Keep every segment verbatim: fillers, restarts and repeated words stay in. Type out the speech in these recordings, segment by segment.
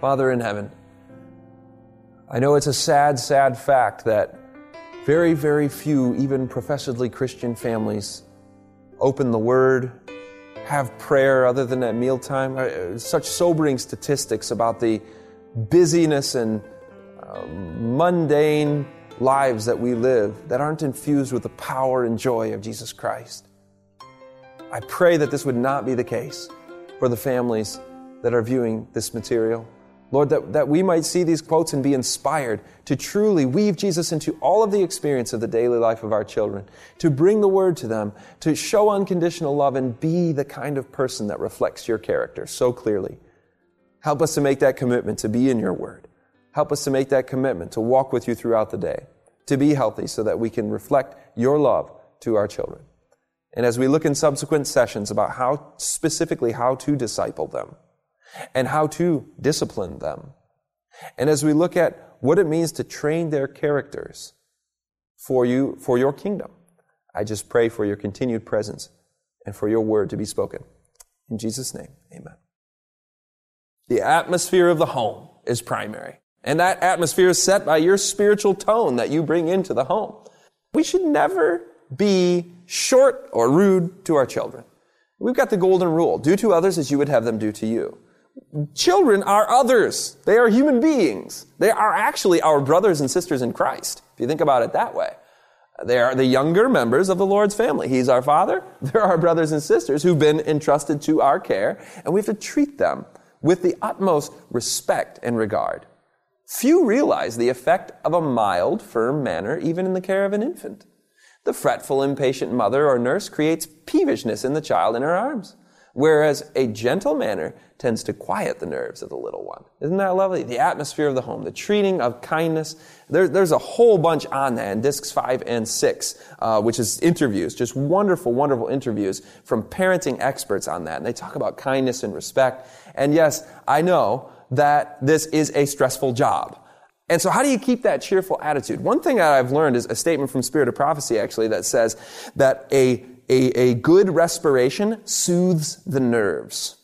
Father in heaven, I know it's a sad, sad fact that very, very few, even professedly Christian families, open the Word, have prayer other than at mealtime. Such sobering statistics about the busyness and uh, mundane lives that we live that aren't infused with the power and joy of Jesus Christ. I pray that this would not be the case for the families that are viewing this material. Lord, that, that we might see these quotes and be inspired to truly weave Jesus into all of the experience of the daily life of our children, to bring the Word to them, to show unconditional love and be the kind of person that reflects your character so clearly. Help us to make that commitment to be in your Word. Help us to make that commitment to walk with you throughout the day, to be healthy so that we can reflect your love to our children. And as we look in subsequent sessions about how specifically how to disciple them, and how to discipline them. And as we look at what it means to train their characters for you, for your kingdom, I just pray for your continued presence and for your word to be spoken. In Jesus' name, amen. The atmosphere of the home is primary. And that atmosphere is set by your spiritual tone that you bring into the home. We should never be short or rude to our children. We've got the golden rule. Do to others as you would have them do to you. Children are others. They are human beings. They are actually our brothers and sisters in Christ, if you think about it that way. They are the younger members of the Lord's family. He's our Father. They're our brothers and sisters who've been entrusted to our care, and we have to treat them with the utmost respect and regard. Few realize the effect of a mild, firm manner, even in the care of an infant. The fretful, impatient mother or nurse creates peevishness in the child in her arms, whereas a gentle manner tends to quiet the nerves of the little one. Isn't that lovely? The atmosphere of the home, the treating of kindness. There, there's a whole bunch on that in discs five and six, uh, which is interviews, just wonderful, wonderful interviews from parenting experts on that. And they talk about kindness and respect. And yes, I know that this is a stressful job. And so how do you keep that cheerful attitude? One thing that I've learned is a statement from Spirit of Prophecy, actually, that says that a A, a good respiration soothes the nerves.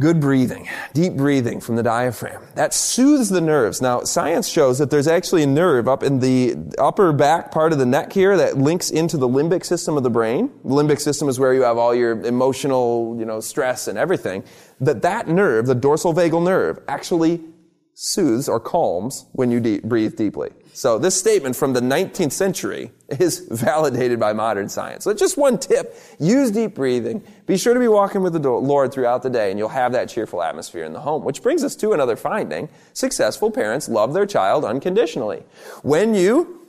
Good breathing, deep breathing from the diaphragm. That soothes the nerves. Now, science shows that there's actually a nerve up in the upper back part of the neck here that links into the limbic system of the brain. The limbic system is where you have all your emotional, you know, stress and everything. That that nerve, the dorsal vagal nerve, actually soothes or calms when you de- breathe deeply. So this statement from the nineteenth century is validated by modern science. So just one tip, use deep breathing. Be sure to be walking with the Lord throughout the day, and you'll have that cheerful atmosphere in the home. Which brings us to another finding. Successful parents love their child unconditionally. When you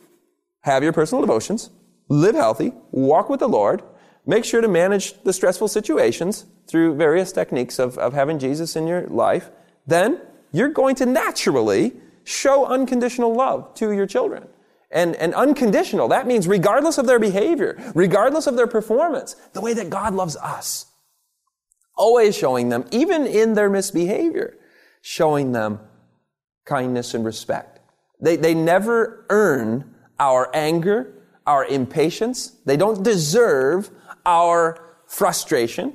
have your personal devotions, live healthy, walk with the Lord, make sure to manage the stressful situations through various techniques of, of having Jesus in your life, then you're going to naturally show unconditional love to your children. And, and unconditional, that means regardless of their behavior, regardless of their performance, the way that God loves us. Always showing them, even in their misbehavior, showing them kindness and respect. They, they never earn our anger, our impatience. They don't deserve our frustration.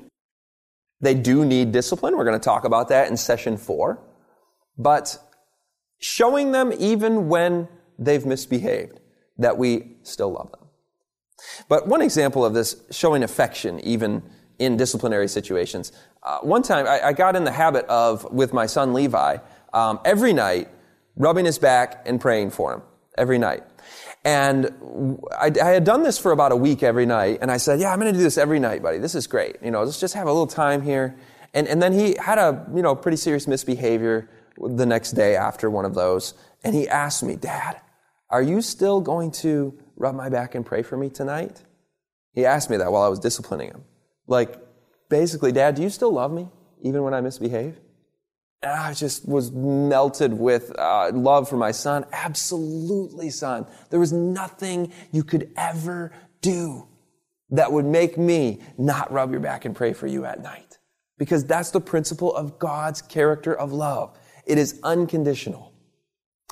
They do need discipline. We're going to talk about that in session four. But showing them even when they've misbehaved, that we still love them. But one example of this, showing affection even in disciplinary situations. Uh, one time I, I got in the habit of, with my son Levi, um, every night rubbing his back and praying for him every night. And I, I had done this for about a week every night. And I said, yeah, I'm going to do this every night, buddy. This is great. You know, let's just have a little time here. And, and then he had a, you know, pretty serious misbehavior the next day after one of those. And he asked me, Dad, are you still going to rub my back and pray for me tonight? He asked me that while I was disciplining him. Like, basically, Dad, do you still love me even when I misbehave? And I just was melted with uh, love for my son. Absolutely, son. There was nothing you could ever do that would make me not rub your back and pray for you at night. Because that's the principle of God's character of love. It is unconditional.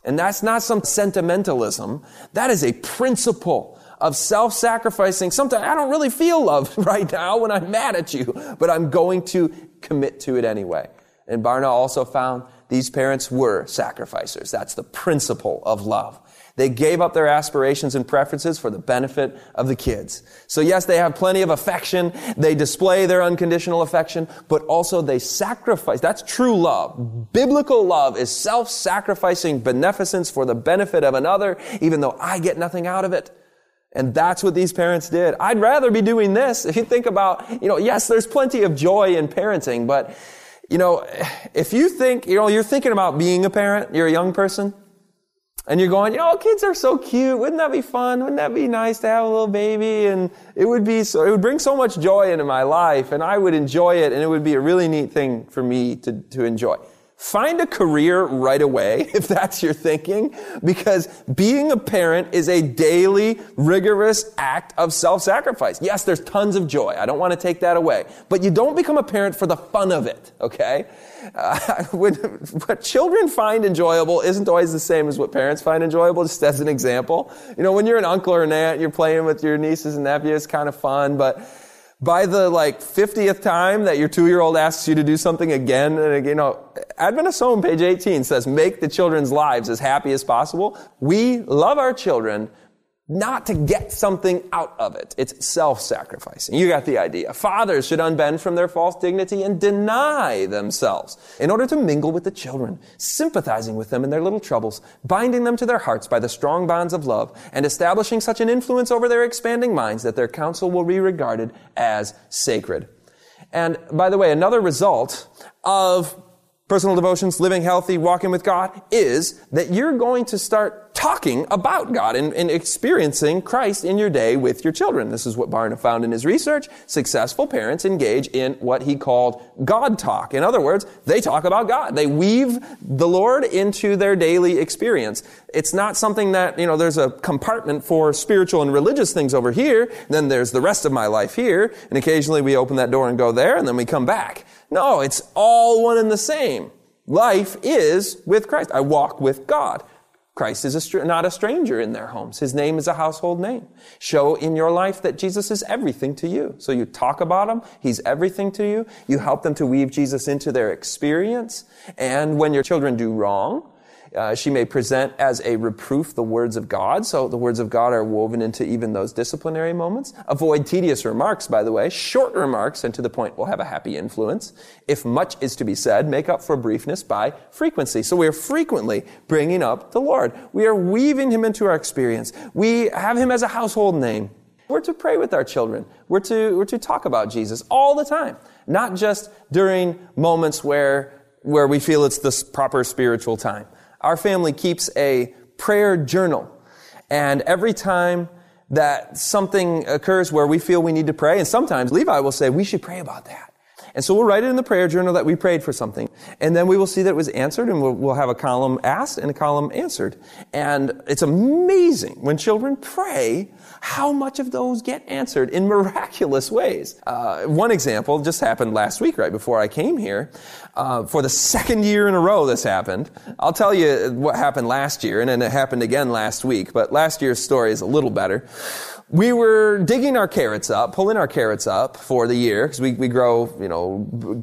And that's not some sentimentalism. That is a principle of self-sacrificing. Sometimes I don't really feel love right now when I'm mad at you, but I'm going to commit to it anyway. And Barna also found these parents were sacrificers. That's the principle of love. They gave up their aspirations and preferences for the benefit of the kids. So yes, they have plenty of affection. They display their unconditional affection, but also they sacrifice. That's true love. Biblical love is self-sacrificing beneficence for the benefit of another, even though I get nothing out of it. And that's what these parents did. I'd rather be doing this. If you think about, you know, yes, there's plenty of joy in parenting, but, you know, if you think, you know, you're thinking about being a parent, you're a young person, and you're going, you know, kids are so cute. Wouldn't that be fun? Wouldn't that be nice to have a little baby? And it would be so, it would bring so much joy into my life, and I would enjoy it, and it would be a really neat thing for me to, to enjoy. Find a career right away, if that's your thinking, because being a parent is a daily, rigorous act of self-sacrifice. Yes, there's tons of joy. I don't want to take that away. But you don't become a parent for the fun of it, okay? Uh, when, what children find enjoyable isn't always the same as what parents find enjoyable, just as an example. You know, when you're an uncle or an aunt, you're playing with your nieces and nephews, it's kind of fun, but by the, like, fiftieth time that your two-year-old asks you to do something again, and, you know, Adventist Home, page eighteen, says, make the children's lives as happy as possible. We love our children not to get something out of it. It's self-sacrificing. You got the idea. Fathers should unbend from their false dignity and deny themselves in order to mingle with the children, sympathizing with them in their little troubles, binding them to their hearts by the strong bonds of love, and establishing such an influence over their expanding minds that their counsel will be regarded as sacred. And by the way, another result of personal devotions, living healthy, walking with God, is that you're going to start talking about God and, and experiencing Christ in your day with your children. This is what Barna found in his research. Successful parents engage in what he called God talk. In other words, they talk about God. They weave the Lord into their daily experience. It's not something that, you know, there's a compartment for spiritual and religious things over here, and then there's the rest of my life here, and occasionally we open that door and go there, and then we come back. No, it's all one and the same. Life is with Christ. I walk with God. Christ is a str- not a stranger in their homes. His name is a household name. Show in your life that Jesus is everything to you. So you talk about him. He's everything to you. You help them to weave Jesus into their experience. And when your children do wrong, Uh, she may present as a reproof the words of God. So the words of God are woven into even those disciplinary moments. Avoid tedious remarks, by the way. Short remarks and to the point will have a happy influence. If much is to be said, make up for briefness by frequency. So we are frequently bringing up the Lord. We are weaving him into our experience. We have him as a household name. We're to pray with our children. We're to, we're to talk about Jesus all the time. Not just during moments where, where we feel it's the proper spiritual time. Our family keeps a prayer journal, and every time that something occurs where we feel we need to pray, and sometimes Levi will say, we should pray about that. And so we'll write it in the prayer journal that we prayed for something, and then we will see that it was answered, and we'll, we'll have a column asked and a column answered. And it's amazing when children pray how much of those get answered in miraculous ways. Uh, one example just happened last week, right before I came here. Uh, for the second year in a row this happened. I'll tell you what happened last year, and then it happened again last week, but last year's story is a little better. We were digging our carrots up, pulling our carrots up for the year, because we, we grow, you know,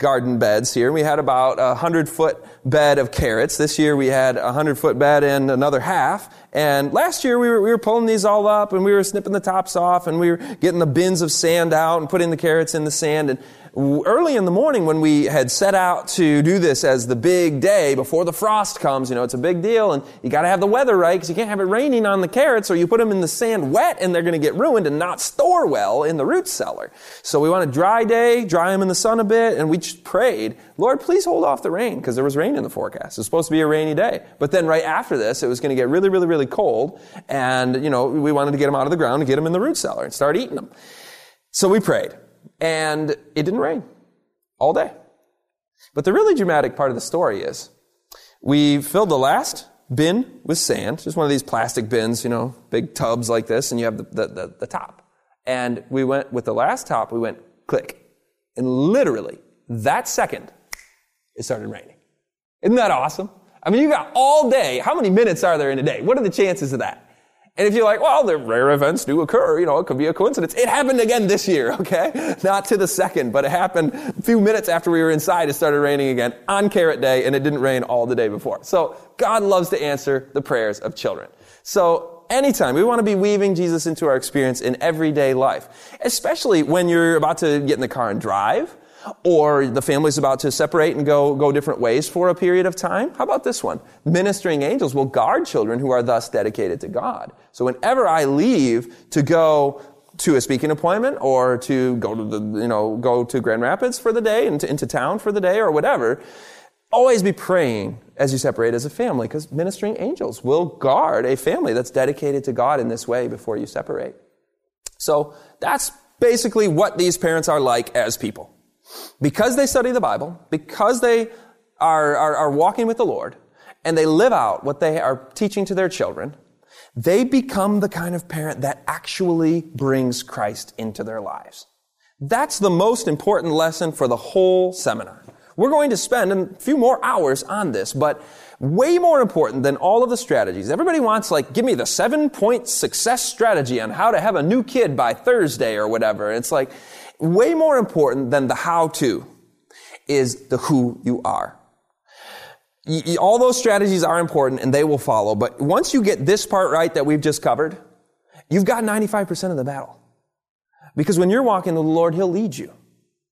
garden beds here. We had about a hundred-foot bed of carrots. This year we had a hundred-foot bed and another half. And last year we were, we were pulling these all up, and we were snipping the tops off, and we were getting the bins of sand out and putting the carrots in the sand. And early in the morning when we had set out to do this as the big day before the frost comes, you know, it's a big deal, and you got to have the weather right because you can't have it raining on the carrots or you put them in the sand wet and they're going to get ruined and not store well in the root cellar. So we want a dry day, dry them in the sun a bit, and we just prayed, Lord, please hold off the rain, because there was rain in the forecast. It was supposed to be a rainy day. But then right after this, it was going to get really, really, really cold, and, you know, we wanted to get them out of the ground and get them in the root cellar and start eating them. So we prayed. And it didn't rain. all day. But the really dramatic part of the story is we filled the last bin with sand, just one of these plastic bins, you know, big tubs like this, and you have the, the, the, the top. And we went with the last top, we went click. And literally that second, it started raining. Isn't that awesome? I mean, you got all day. How many minutes are there in a day? What are the chances of that? And if you're like, well, the rare events do occur, you know, it could be a coincidence. It happened again this year, okay? Not to the second, but it happened a few minutes after we were inside. It started raining again on carrot day, and it didn't rain all the day before. So God loves to answer the prayers of children. So anytime we want to be weaving Jesus into our experience in everyday life, especially when you're about to get in the car and drive, or the family's about to separate and go, go different ways for a period of time. How about this one? Ministering angels will guard children who are thus dedicated to God. So whenever I leave to go to a speaking appointment or to go to the, you know, go to Grand Rapids for the day and to, into town for the day or whatever, always be praying as you separate as a family, because ministering angels will guard a family that's dedicated to God in this way before you separate. So that's basically what these parents are like as people. Because they study the Bible, because they are, are, are walking with the Lord, and they live out what they are teaching to their children, they become the kind of parent that actually brings Christ into their lives. That's the most important lesson for the whole seminar. We're going to spend a few more hours on this, but way more important than all of the strategies. Everybody wants, like, give me the seven-point success strategy on how to have a new kid by Thursday or whatever. It's like... way more important than the how-to is the who you are. Y- all those strategies are important and they will follow. But once you get this part right that we've just covered, you've got ninety-five percent of the battle. Because when you're walking with the Lord, He'll lead you.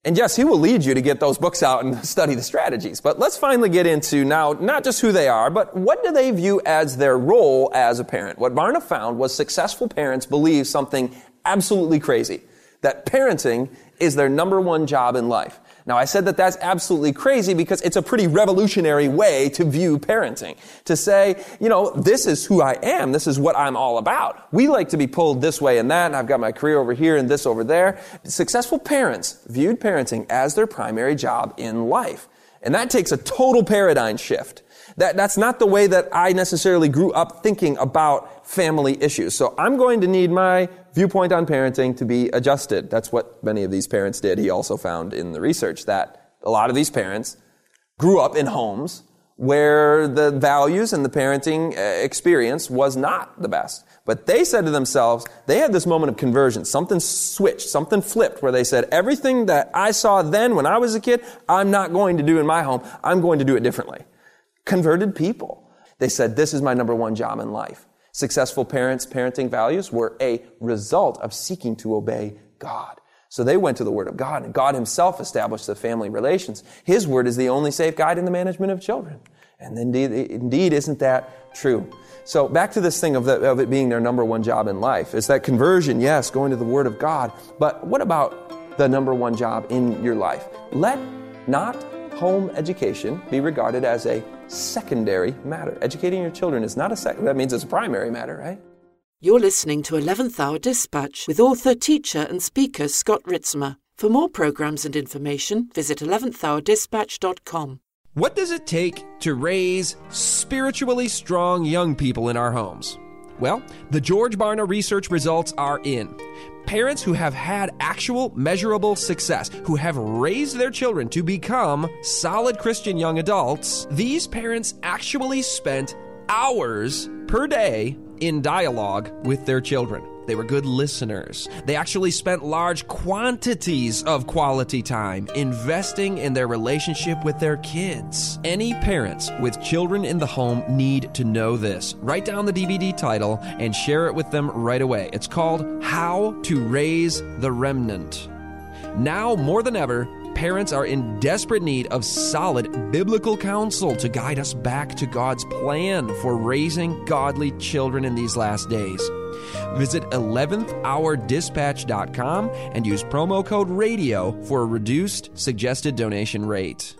And yes, He will lead you to get those books out and study the strategies. But let's finally get into now, not just who they are, but what do they view as their role as a parent? What Barna found was successful parents believe something absolutely crazy. That parenting is their number one job in life. Now, I said that that's absolutely crazy because it's a pretty revolutionary way to view parenting. To say, you know, this is who I am. This is what I'm all about. We like to be pulled this way and that, and I've got my career over here and this over there. Successful parents viewed parenting as their primary job in life. And that takes a total paradigm shift. That, that's not the way that I necessarily grew up thinking about family issues. So I'm going to need my viewpoint on parenting to be adjusted. That's what many of these parents did. He also found in the research that a lot of these parents grew up in homes where the values and the parenting experience was not the best. But they said to themselves, they had this moment of conversion. Something switched, something flipped, where they said, everything that I saw then when I was a kid, I'm not going to do in my home. I'm going to do it differently. Converted people. They said, this is my number one job in life. Successful parents' parenting values were a result of seeking to obey God. So they went to the Word of God, and God Himself established the family relations. His Word is the only safe guide in the management of children. And indeed, indeed isn't that true? So back to this thing of, the, of it being their number one job in life. It's that conversion, yes, going to the Word of God. But what about the number one job in your life? Let not home education be regarded as a secondary matter. Educating your children is not a sec- that means it's a primary matter, right? You're listening to eleventh Hour Dispatch with author, teacher, and speaker Scott Ritzmer. For more programs and information, visit eleventh hour dispatch dot com. What does it take to raise spiritually strong young people in our homes? Well, the George Barna research results are in. Parents who have had actual measurable success, who have raised their children to become solid Christian young adults, these parents actually spent hours per day in dialogue with their children. They were good listeners. They actually spent large quantities of quality time investing in their relationship with their kids. Any parents with children in the home need to know this. Write down the D V D title and share it with them right away. It's called How to Raise the Remnant. Now more than ever, parents are in desperate need of solid biblical counsel to guide us back to God's plan for raising godly children in these last days. Visit eleventh hour dispatch dot com and use promo code RADIO for a reduced suggested donation rate.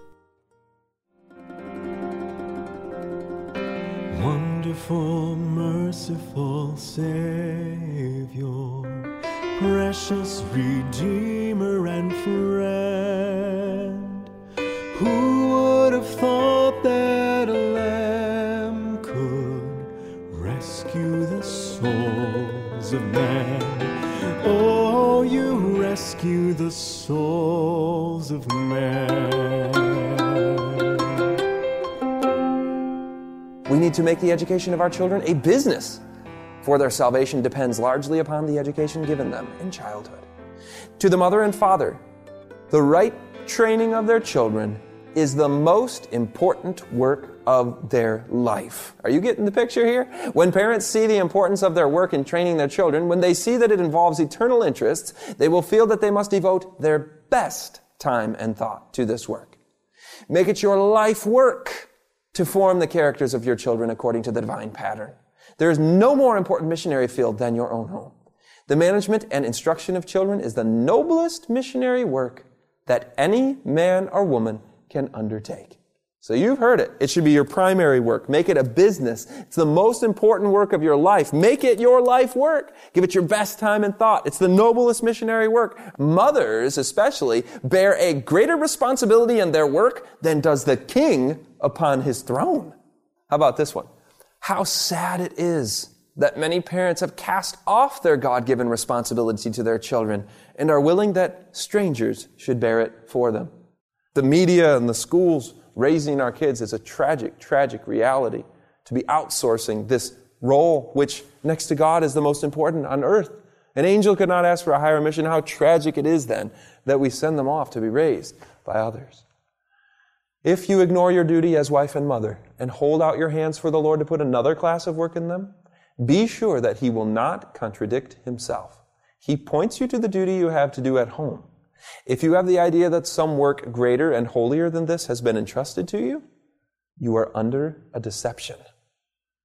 Wonderful, merciful Savior, precious Redeemer and Friend, rescue the souls of men. We need to make the education of our children a business, for their salvation depends largely upon the education given them in childhood. To the mother and father, the right training of their children is the most important work of their life. Are you getting the picture here? When parents see the importance of their work in training their children, when they see that it involves eternal interests, they will feel that they must devote their best time and thought to this work. Make it your life work to form the characters of your children according to the divine pattern. There is no more important missionary field than your own home. The management and instruction of children is the noblest missionary work that any man or woman can undertake. So you've heard it. It should be your primary work. Make it a business. It's the most important work of your life. Make it your life work. Give it your best time and thought. It's the noblest missionary work. Mothers, especially, bear a greater responsibility in their work than does the king upon his throne. How about this one? How sad it is that many parents have cast off their God-given responsibility to their children and are willing that strangers should bear it for them. The media and the schools raising our kids is a tragic, tragic reality, to be outsourcing this role, which next to God is the most important on earth. An angel could not ask for a higher mission. How tragic it is then that we send them off to be raised by others. If you ignore your duty as wife and mother and hold out your hands for the Lord to put another class of work in them, be sure that He will not contradict Himself. He points you to the duty you have to do at home. If you have the idea that some work greater and holier than this has been entrusted to you, you are under a deception.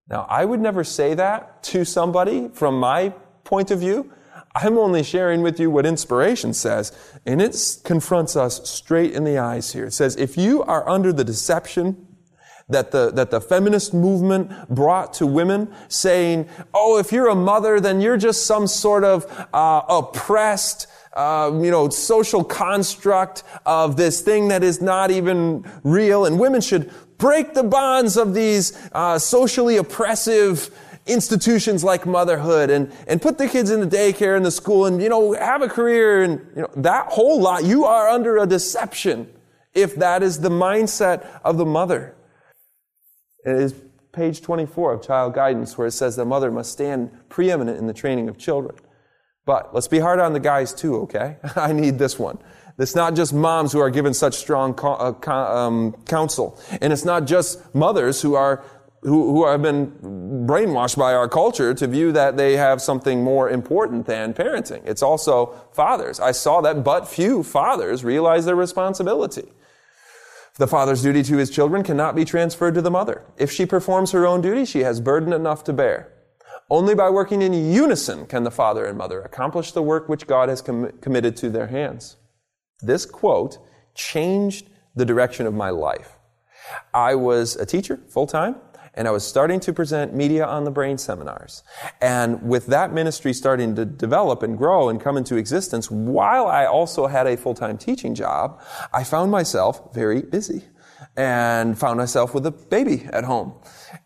Now, I would never say that to somebody from my point of view. I'm only sharing with you what inspiration says, and it confronts us straight in the eyes here. It says, if you are under the deception that the that the feminist movement brought to women, saying, oh, if you're a mother, then you're just some sort of uh, oppressed, Uh, you know, social construct of this thing that is not even real. And women should break the bonds of these uh, socially oppressive institutions like motherhood and, and put the kids in the daycare and the school and, you know, have a career and, you know, that whole lot. You are under a deception if that is the mindset of the mother. It is page twenty-four of Child Guidance where it says the mother must stand preeminent in the training of children. But let's be hard on the guys too, okay? I need this one. It's not just moms who are given such strong co- uh, co- um, counsel, and it's not just mothers who are who, who have been brainwashed by our culture to view that they have something more important than parenting. It's also fathers. I saw that, but few fathers realize their responsibility. The father's duty to his children cannot be transferred to the mother. If she performs her own duty, she has burden enough to bear. Only by working in unison can the father and mother accomplish the work which God has com- committed to their hands. This quote changed the direction of my life. I was a teacher full-time, and I was starting to present Media on the Brain seminars. And with that ministry starting to develop and grow and come into existence, while I also had a full-time teaching job, I found myself very busy and found myself with a baby at home.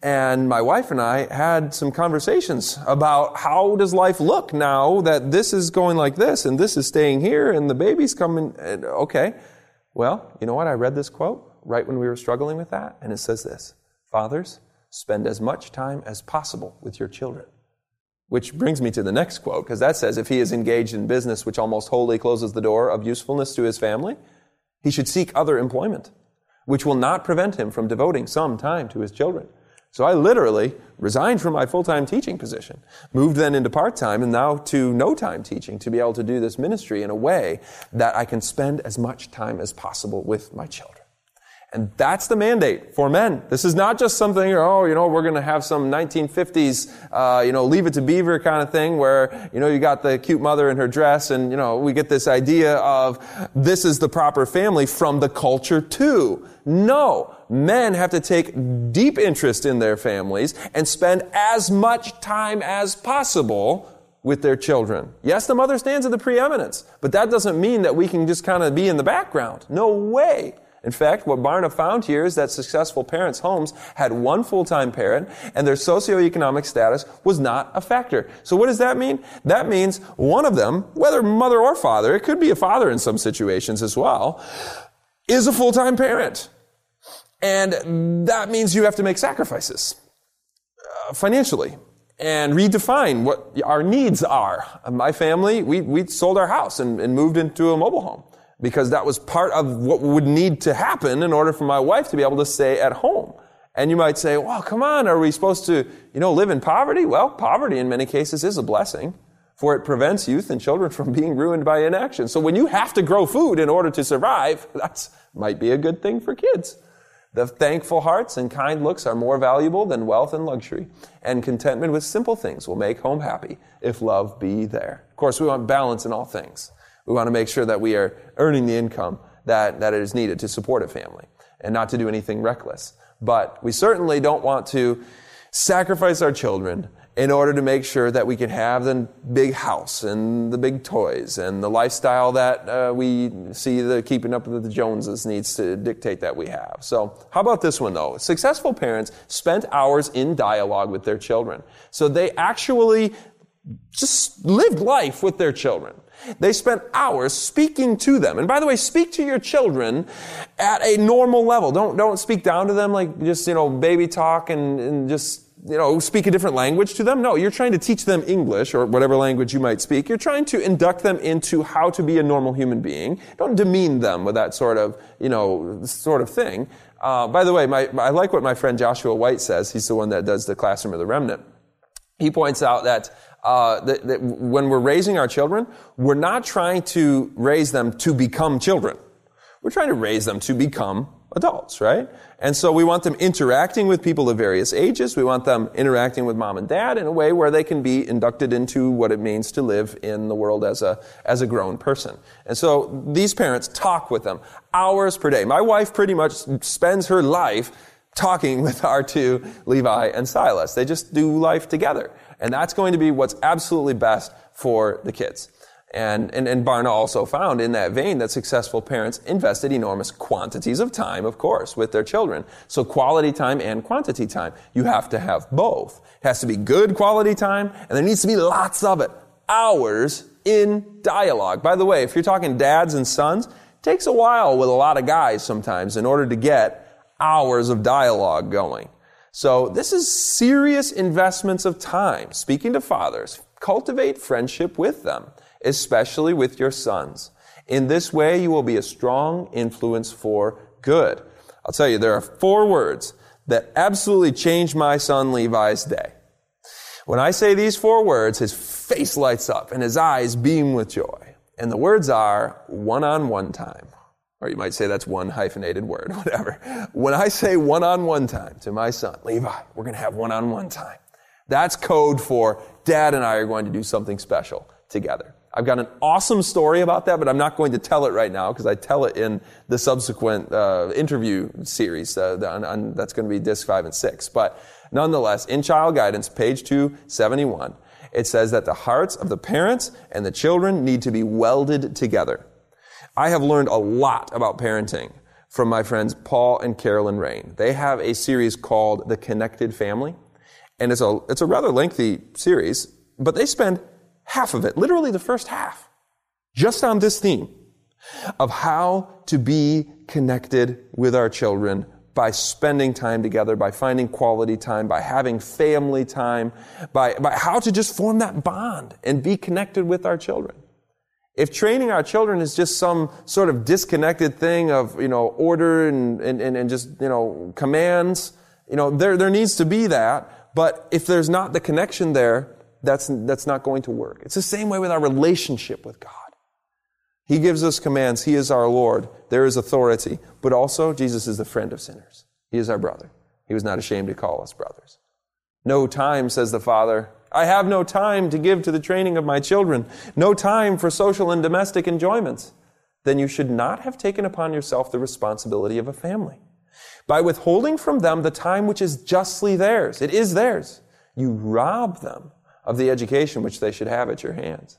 And my wife and I had some conversations about how does life look now that this is going like this and this is staying here and the baby's coming. Okay, well, you know what? I read this quote right when we were struggling with that, and it says this: fathers, spend as much time as possible with your children. Which brings me to the next quote, because that says if he is engaged in business which almost wholly closes the door of usefulness to his family, he should seek other employment, which will not prevent him from devoting some time to his children. So I literally resigned from my full-time teaching position, moved then into part-time and now to no-time teaching to be able to do this ministry in a way that I can spend as much time as possible with my children. And that's the mandate for men. This is not just something, oh, you know, we're going to have some nineteen fifties, uh, you know, Leave It to Beaver kind of thing where, you know, you got the cute mother in her dress and, you know, we get this idea of this is the proper family from the culture too. No, men have to take deep interest in their families and spend as much time as possible with their children. Yes, the mother stands in the preeminence, but that doesn't mean that we can just kind of be in the background. No way. In fact, what Barna found here is that successful parents' homes had one full-time parent, and their socioeconomic status was not a factor. So what does that mean? That means one of them, whether mother or father, it could be a father in some situations as well, is a full-time parent. And that means you have to make sacrifices uh, financially and redefine what our needs are. My family, we, we sold our house and, and moved into a mobile home, because that was part of what would need to happen in order for my wife to be able to stay at home. And you might say, well, come on, are we supposed to, you know, live in poverty? Well, poverty in many cases is a blessing, for it prevents youth and children from being ruined by inaction. So when you have to grow food in order to survive, that might be a good thing for kids. The thankful hearts and kind looks are more valuable than wealth and luxury, and contentment with simple things will make home happy if love be there. Of course, we want balance in all things. We want to make sure that we are earning the income that, that is needed to support a family, and not to do anything reckless. But we certainly don't want to sacrifice our children in order to make sure that we can have the big house and the big toys and the lifestyle that uh, we see the keeping up with the Joneses needs to dictate that we have. So how about this one, though? Successful parents spent hours in dialogue with their children. So they actually just lived life with their children. They spent hours speaking to them. And by the way, speak to your children at a normal level. Don't don't speak down to them like just, you know, baby talk and, and just, you know, speak a different language to them. No, you're trying to teach them English or whatever language you might speak. You're trying to induct them into how to be a normal human being. Don't demean them with that sort of, you know, sort of thing. Uh, by the way, my, I like what my friend Joshua White says. He's the one that does the Classroom of the Remnant. He points out that Uh, that, that when we're raising our children, we're not trying to raise them to become children. We're trying to raise them to become adults, right? And so we want them interacting with people of various ages. We want them interacting with mom and dad in a way where they can be inducted into what it means to live in the world as a as a grown person. And so these parents talk with them hours per day. My wife pretty much spends her life talking with our two, Levi and Silas. They just do life together. And that's going to be what's absolutely best for the kids. And, and, and Barna also found in that vein that successful parents invested enormous quantities of time, of course, with their children. So quality time and quantity time. You have to have both. It has to be good quality time, and there needs to be lots of it. Hours in dialogue. By the way, if you're talking dads and sons, it takes a while with a lot of guys sometimes in order to get hours of dialogue going. So this is serious investments of time. Speaking to fathers, cultivate friendship with them, especially with your sons. In this way, you will be a strong influence for good. I'll tell you, there are four words that absolutely changed my son Levi's day. When I say these four words, his face lights up and his eyes beam with joy. And the words are one-on-one time. Or you might say that's one hyphenated word, whatever. When I say one-on-one time to my son, Levi, we're going to have one-on-one time. That's code for Dad and I are going to do something special together. I've got an awesome story about that, but I'm not going to tell it right now because I tell it in the subsequent uh, interview series uh, on, on, that's going to be disc five and six. But nonetheless, in Child Guidance, page two seventy-one, it says that the hearts of the parents and the children need to be welded together. I have learned a lot about parenting from my friends Paul and Carolyn Rain. They have a series called The Connected Family, and it's a it's a rather lengthy series, but they spend half of it, literally the first half, just on this theme of how to be connected with our children by spending time together, by finding quality time, by having family time, by, by how to just form that bond and be connected with our children. If training our children is just some sort of disconnected thing of, you know, order and, and, and just, you know, commands, you know, there, there needs to be that. But if there's not the connection there, that's, that's not going to work. It's the same way with our relationship with God. He gives us commands. He is our Lord. There is authority. But also, Jesus is the friend of sinners. He is our brother. He was not ashamed to call us brothers. No time, says the Father. I have no time to give to the training of my children, no time for social and domestic enjoyments. Then you should not have taken upon yourself the responsibility of a family. By withholding from them the time which is justly theirs, it is theirs, you rob them of the education which they should have at your hands.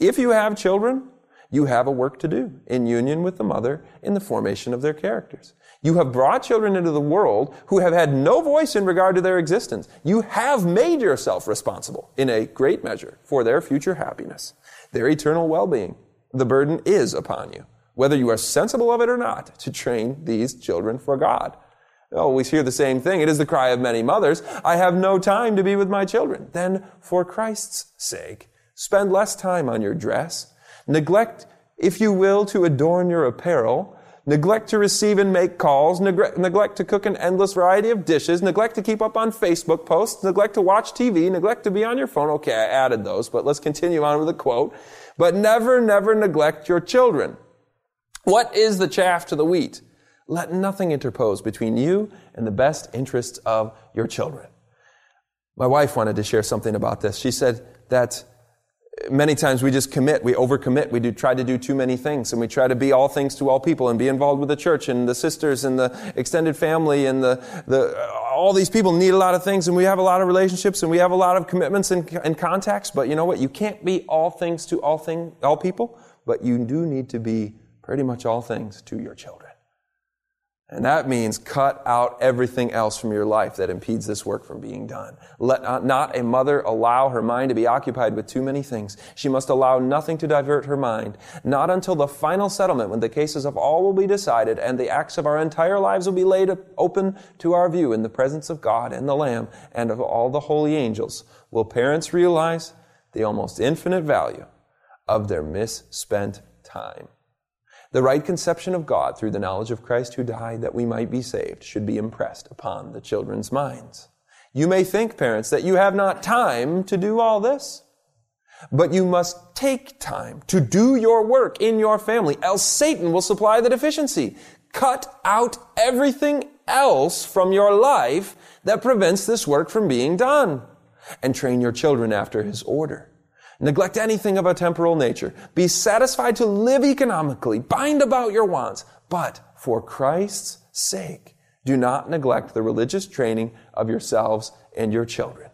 If you have children, You have a work to do in union with the mother in the formation of their characters. You have brought children into the world who have had no voice in regard to their existence. You have made yourself responsible in a great measure for their future happiness, their eternal well-being. The burden is upon you, whether you are sensible of it or not, to train these children for God. I always hear the same thing. It is the cry of many mothers. I have no time to be with my children. Then, for Christ's sake, spend less time on your dress. Neglect, if you will, to adorn your apparel. Neglect to receive and make calls. Neglect, neglect to cook an endless variety of dishes. Neglect to keep up on Facebook posts. Neglect to watch T V. Neglect to be on your phone. Okay, I added those, but let's continue on with the quote. But never, never neglect your children. What is the chaff to the wheat? Let nothing interpose between you and the best interests of your children. My wife wanted to share something about this. She said that many times we just commit, we overcommit, we do try to do too many things, and we try to be all things to all people and be involved with the church and the sisters and the extended family and the, the all these people need a lot of things, and we have a lot of relationships and we have a lot of commitments and, and contacts, but you know what? You can't be all things to all thing, all people, but you do need to be pretty much all things to your children. And that means cut out everything else from your life that impedes this work from being done. Let not a mother allow her mind to be occupied with too many things. She must allow nothing to divert her mind. Not until the final settlement, when the cases of all will be decided and the acts of our entire lives will be laid open to our view in the presence of God and the Lamb and of all the holy angels, will parents realize the almost infinite value of their misspent time. The right conception of God through the knowledge of Christ who died that we might be saved should be impressed upon the children's minds. You may think, parents, that you have not time to do all this, but you must take time to do your work in your family, else Satan will supply the deficiency. Cut out everything else from your life that prevents this work from being done, and train your children after his order. Neglect anything of a temporal nature. Be satisfied to live economically. Bind about your wants. But for Christ's sake, do not neglect the religious training of yourselves and your children.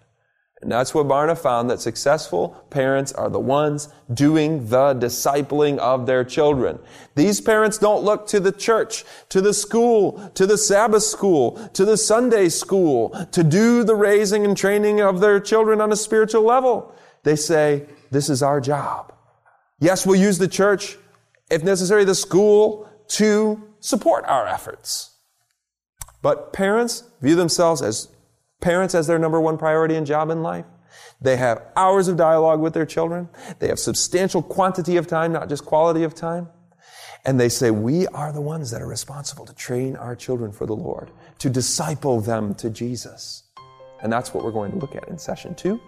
And that's what Barna found, that successful parents are the ones doing the discipling of their children. These parents don't look to the church, to the school, to the Sabbath school, to the Sunday school, to do the raising and training of their children on a spiritual level. They say, this is our job. Yes, we'll use the church, if necessary, the school, to support our efforts. But parents view themselves as parents as their number one priority and job in life. They have hours of dialogue with their children. They have substantial quantity of time, not just quality of time. And they say, we are the ones that are responsible to train our children for the Lord, to disciple them to Jesus. And that's what we're going to look at in session two.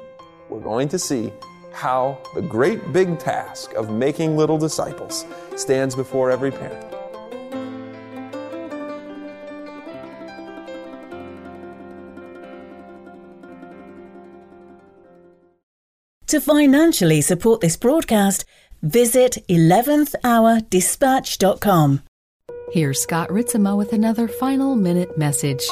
We're going to see how the great big task of making little disciples stands before every parent. To financially support this broadcast, visit eleventh hour dispatch dot com. Here's Scott Ritzema with another final minute message.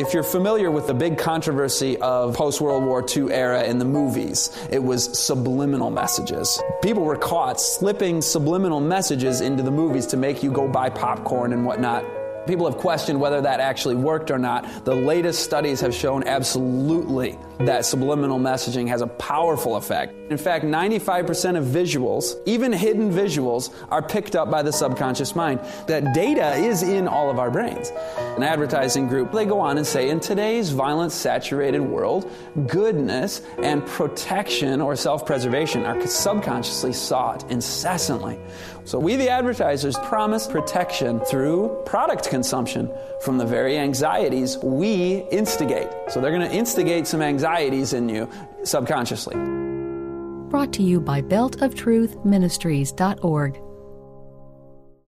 If you're familiar with the big controversy of post-World War Two era in the movies, it was subliminal messages. People were caught slipping subliminal messages into the movies to make you go buy popcorn and whatnot. People have questioned whether that actually worked or not. The latest studies have shown absolutely that subliminal messaging has a powerful effect. In fact, ninety-five percent of visuals, even hidden visuals, are picked up by the subconscious mind. That data is in all of our brains. An advertising group, they go on and say, in today's violence-saturated world, goodness and protection or self-preservation are subconsciously sought incessantly. So we, the advertisers, promise protection through product consumption from the very anxieties we instigate. So they're going to instigate some anxieties in you subconsciously. Brought to you by belt of truth ministries dot org.